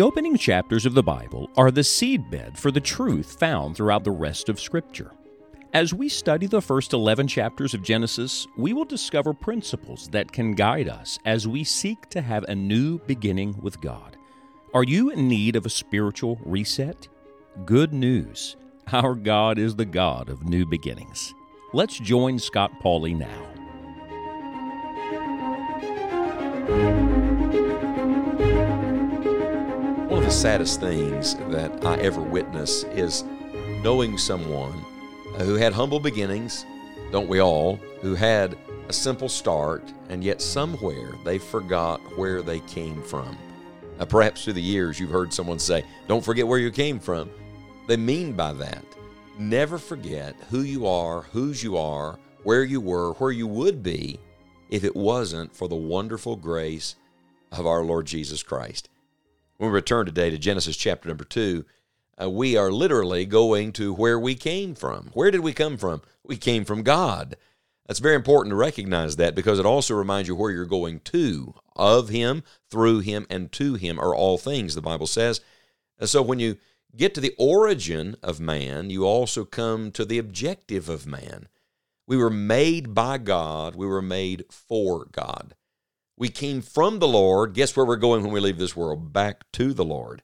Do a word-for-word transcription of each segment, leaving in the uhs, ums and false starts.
The opening chapters of the Bible are the seedbed for the truth found throughout the rest of Scripture. As we study the first eleven chapters of Genesis, we will discover principles that can guide us as we seek to have a new beginning with God. Are you in need of a spiritual reset? Good news! Our God is the God of new beginnings. Let's join Scott Pauley now. One of the saddest things that I ever witness is knowing someone who had humble beginnings, don't we all, who had a simple start, and yet somewhere they forgot where they came from. Now, perhaps through the years you've heard someone say, "Don't forget where you came from." They mean by that, never forget who you are, whose you are, where you were, where you would be if it wasn't for the wonderful grace of our Lord Jesus Christ. When we return today to Genesis chapter number two, uh, we are literally going to where we came from. Where did we come from? We came from God. That's very important to recognize that, because it also reminds you where you're going to. Of Him, through Him, and to Him are all things, the Bible says. And so when you get to the origin of man, you also come to the objective of man. We were made by God. We were made for God. We came from the Lord. Guess where we're going when we leave this world? Back to the Lord.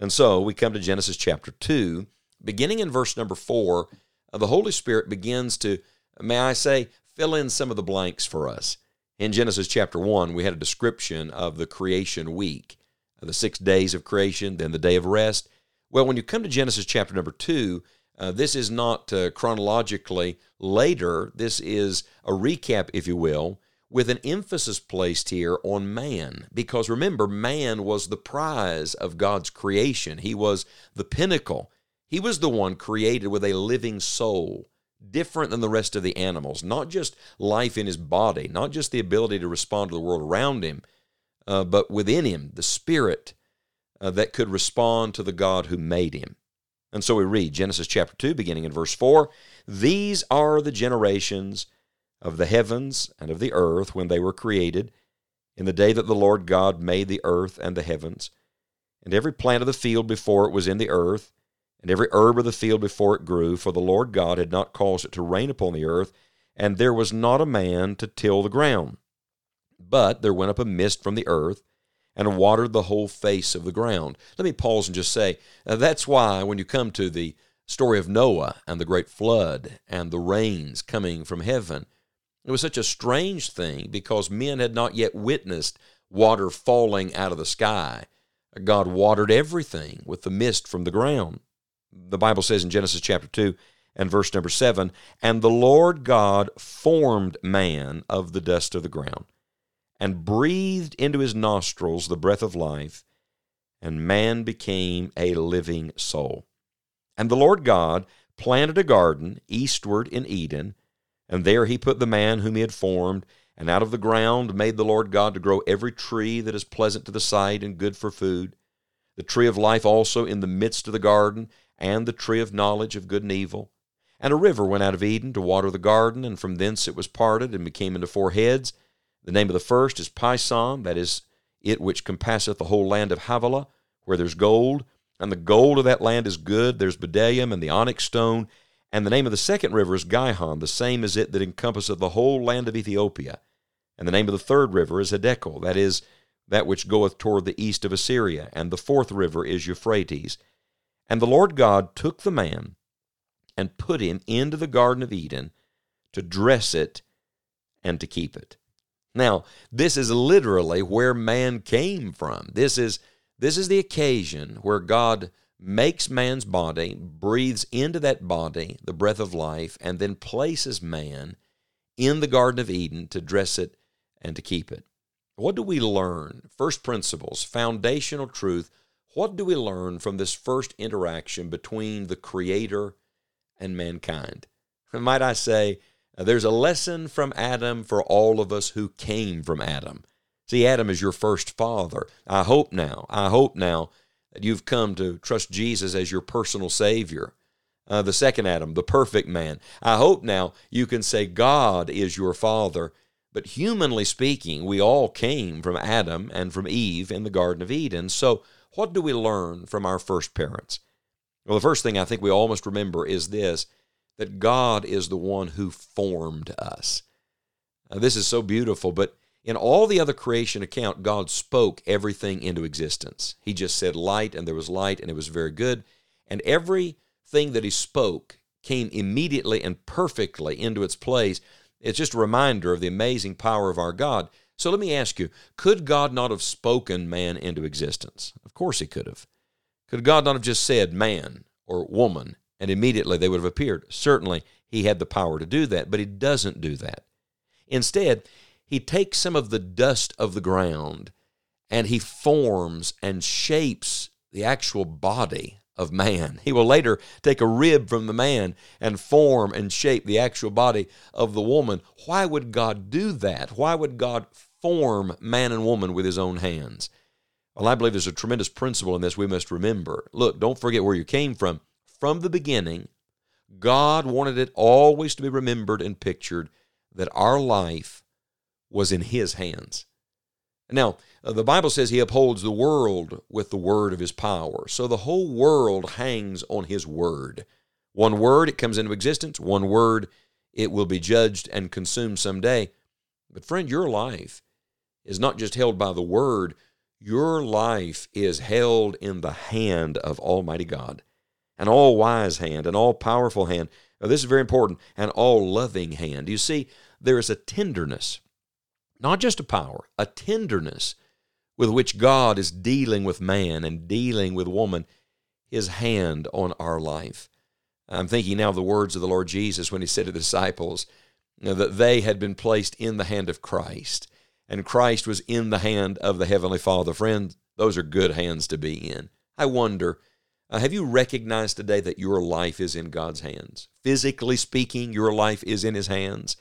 And so we come to Genesis chapter two, beginning in verse number four. The Holy Spirit begins to, may I say, fill in some of the blanks for us. In Genesis chapter one, we had a description of the creation week, the six days of creation, then the day of rest. Well, when you come to Genesis chapter number two, uh, this is not uh, chronologically later. This is a recap, if you will, with an emphasis placed here on man. Because remember, man was the prize of God's creation. He was the pinnacle. He was the one created with a living soul, different than the rest of the animals. Not just life in his body, not just the ability to respond to the world around him, uh, but within him, the spirit uh, that could respond to the God who made him. And so we read Genesis chapter two, beginning in verse four, "These are the generations of the heavens and of the earth when they were created, in the day that the Lord God made the earth and the heavens. And every plant of the field before it was in the earth, and every herb of the field before it grew, for the Lord God had not caused it to rain upon the earth, and there was not a man to till the ground. But there went up a mist from the earth, and watered the whole face of the ground." Let me pause and just say, uh, that's why when you come to the story of Noah and the great flood and the rains coming from heaven, it was such a strange thing, because men had not yet witnessed water falling out of the sky. God watered everything with the mist from the ground. The Bible says in Genesis chapter two and verse number seven, "And the Lord God formed man of the dust of the ground, and breathed into his nostrils the breath of life, and man became a living soul. And the Lord God planted a garden eastward in Eden, and there he put the man whom he had formed, and out of the ground made the Lord God to grow every tree that is pleasant to the sight and good for food, the tree of life also in the midst of the garden, and the tree of knowledge of good and evil. And a river went out of Eden to water the garden, and from thence it was parted and became into four heads. The name of the first is Pison, that is, it which compasseth the whole land of Havilah, where there's gold. And the gold of that land is good, there's bdellium and the onyx stone. And the name of the second river is Gihon, the same is it that encompasseth the whole land of Ethiopia. And the name of the third river is Hiddekel, that is, that which goeth toward the east of Assyria. And the fourth river is Euphrates. And the Lord God took the man and put him into the garden of Eden to dress it and to keep it." Now, this is literally where man came from. This is, this is the occasion where God makes man's body, breathes into that body the breath of life, and then places man in the Garden of Eden to dress it and to keep it. What do we learn? First principles, foundational truth. What do we learn from this first interaction between the Creator and mankind? And might I say, there's a lesson from Adam for all of us who came from Adam. See, Adam is your first father. I hope now, I hope now, you've come to trust Jesus as your personal Savior. Uh, the second Adam, the perfect man. I hope now you can say God is your Father. But humanly speaking, we all came from Adam and from Eve in the Garden of Eden. So What do we learn from our first parents? Well, the first thing I think we all must remember is this, that God is the one who formed us. Now, this is so beautiful, but in all the other creation account, God spoke everything into existence. He just said light, and there was light, and it was very good. And everything that he spoke came immediately and perfectly into its place. It's just a reminder of the amazing power of our God. So let me ask you, could God not have spoken man into existence? Of course he could have. Could God not have just said man or woman, and immediately they would have appeared? Certainly he had the power to do that, but he doesn't do that. Instead, he takes some of the dust of the ground and he forms and shapes the actual body of man. He will later take a rib from the man and form and shape the actual body of the woman. Why would God do that? Why would God form man and woman with his own hands? Well, I believe there's a tremendous principle in this we must remember. Look, don't forget where you came from. From the beginning, God wanted it always to be remembered and pictured that our life was in his hands. Now, the Bible says he upholds the world with the word of his power. So the whole world hangs on his word. One word, it comes into existence. One word, it will be judged and consumed someday. But friend, your life is not just held by the word. Your life is held in the hand of Almighty God, an all-wise hand, an all-powerful hand. Now, this is very important, an all-loving hand. You see, there is a tenderness, not just a power, a tenderness with which God is dealing with man and dealing with woman, his hand on our life. I'm thinking now of the words of the Lord Jesus when he said to the disciples that they had been placed in the hand of Christ, and Christ was in the hand of the Heavenly Father. Friends, those are good hands to be in. I wonder, uh, have you recognized today that your life is in God's hands? Physically speaking, your life is in his hands.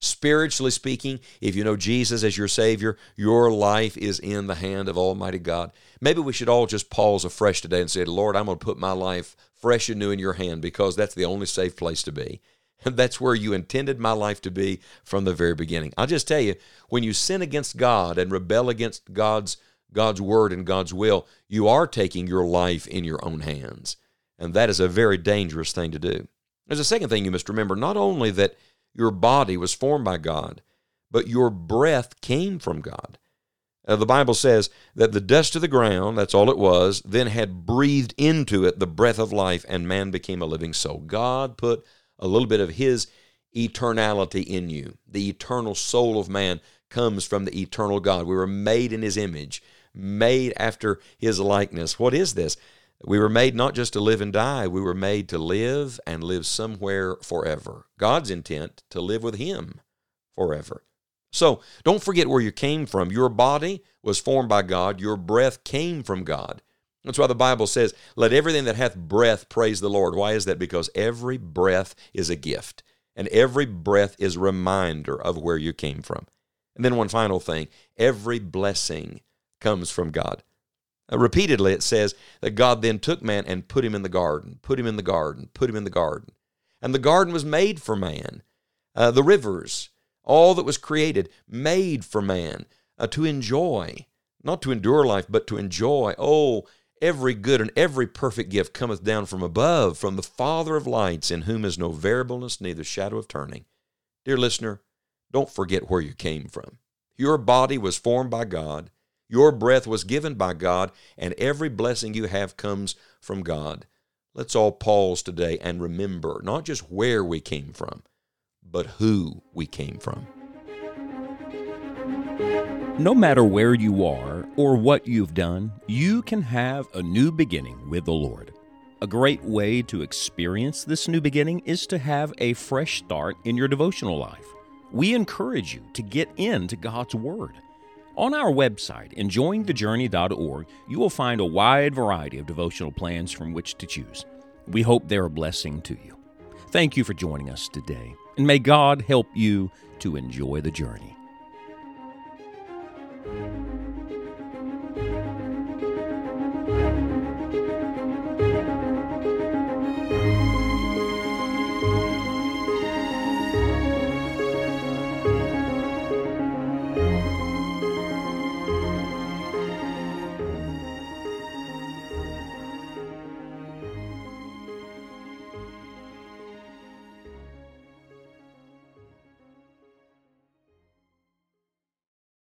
Spiritually speaking, if you know Jesus as your Savior, your life is in the hand of Almighty God. Maybe we should all just pause afresh today and say, Lord, I'm going to put my life fresh and new in your hand, because that's the only safe place to be. And that's where you intended my life to be from the very beginning. I'll just tell you, when you sin against God and rebel against God's, God's word and God's will, you are taking your life in your own hands. And that is a very dangerous thing to do. There's a second thing you must remember, not only that your body was formed by God, but your breath came from God. Uh, the Bible says that the dust of the ground, that's all it was, then had breathed into it the breath of life, and man became a living soul. God put a little bit of his eternality in you. The eternal soul of man comes from the eternal God. We were made in his image, made after his likeness. What is this? We were made not just to live and die. We were made to live and live somewhere forever. God's intent to live with him forever. So don't forget where you came from. Your body was formed by God. Your breath came from God. That's why the Bible says, let everything that hath breath praise the Lord. Why is that? Because every breath is a gift, and every breath is a reminder of where you came from. And then one final thing, every blessing comes from God. Uh, repeatedly, it says that God then took man and put him in the garden, put him in the garden, put him in the garden. And the garden was made for man. Uh, the rivers, all that was created, made for man uh, to enjoy, not to endure life, but to enjoy. Oh, every good and every perfect gift cometh down from above, from the Father of lights, in whom is no variableness, neither shadow of turning. Dear listener, don't forget where you came from. Your body was formed by God. Your breath was given by God, and every blessing you have comes from God. Let's all pause today and remember not just where we came from, but who we came from. No matter where you are or what you've done, you can have a new beginning with the Lord. A great way to experience this new beginning is to have a fresh start in your devotional life. We encourage you to get into God's Word. On our website, enjoying the journey dot org, you will find a wide variety of devotional plans from which to choose. We hope they're a blessing to you. Thank you for joining us today, and may God help you to enjoy the journey.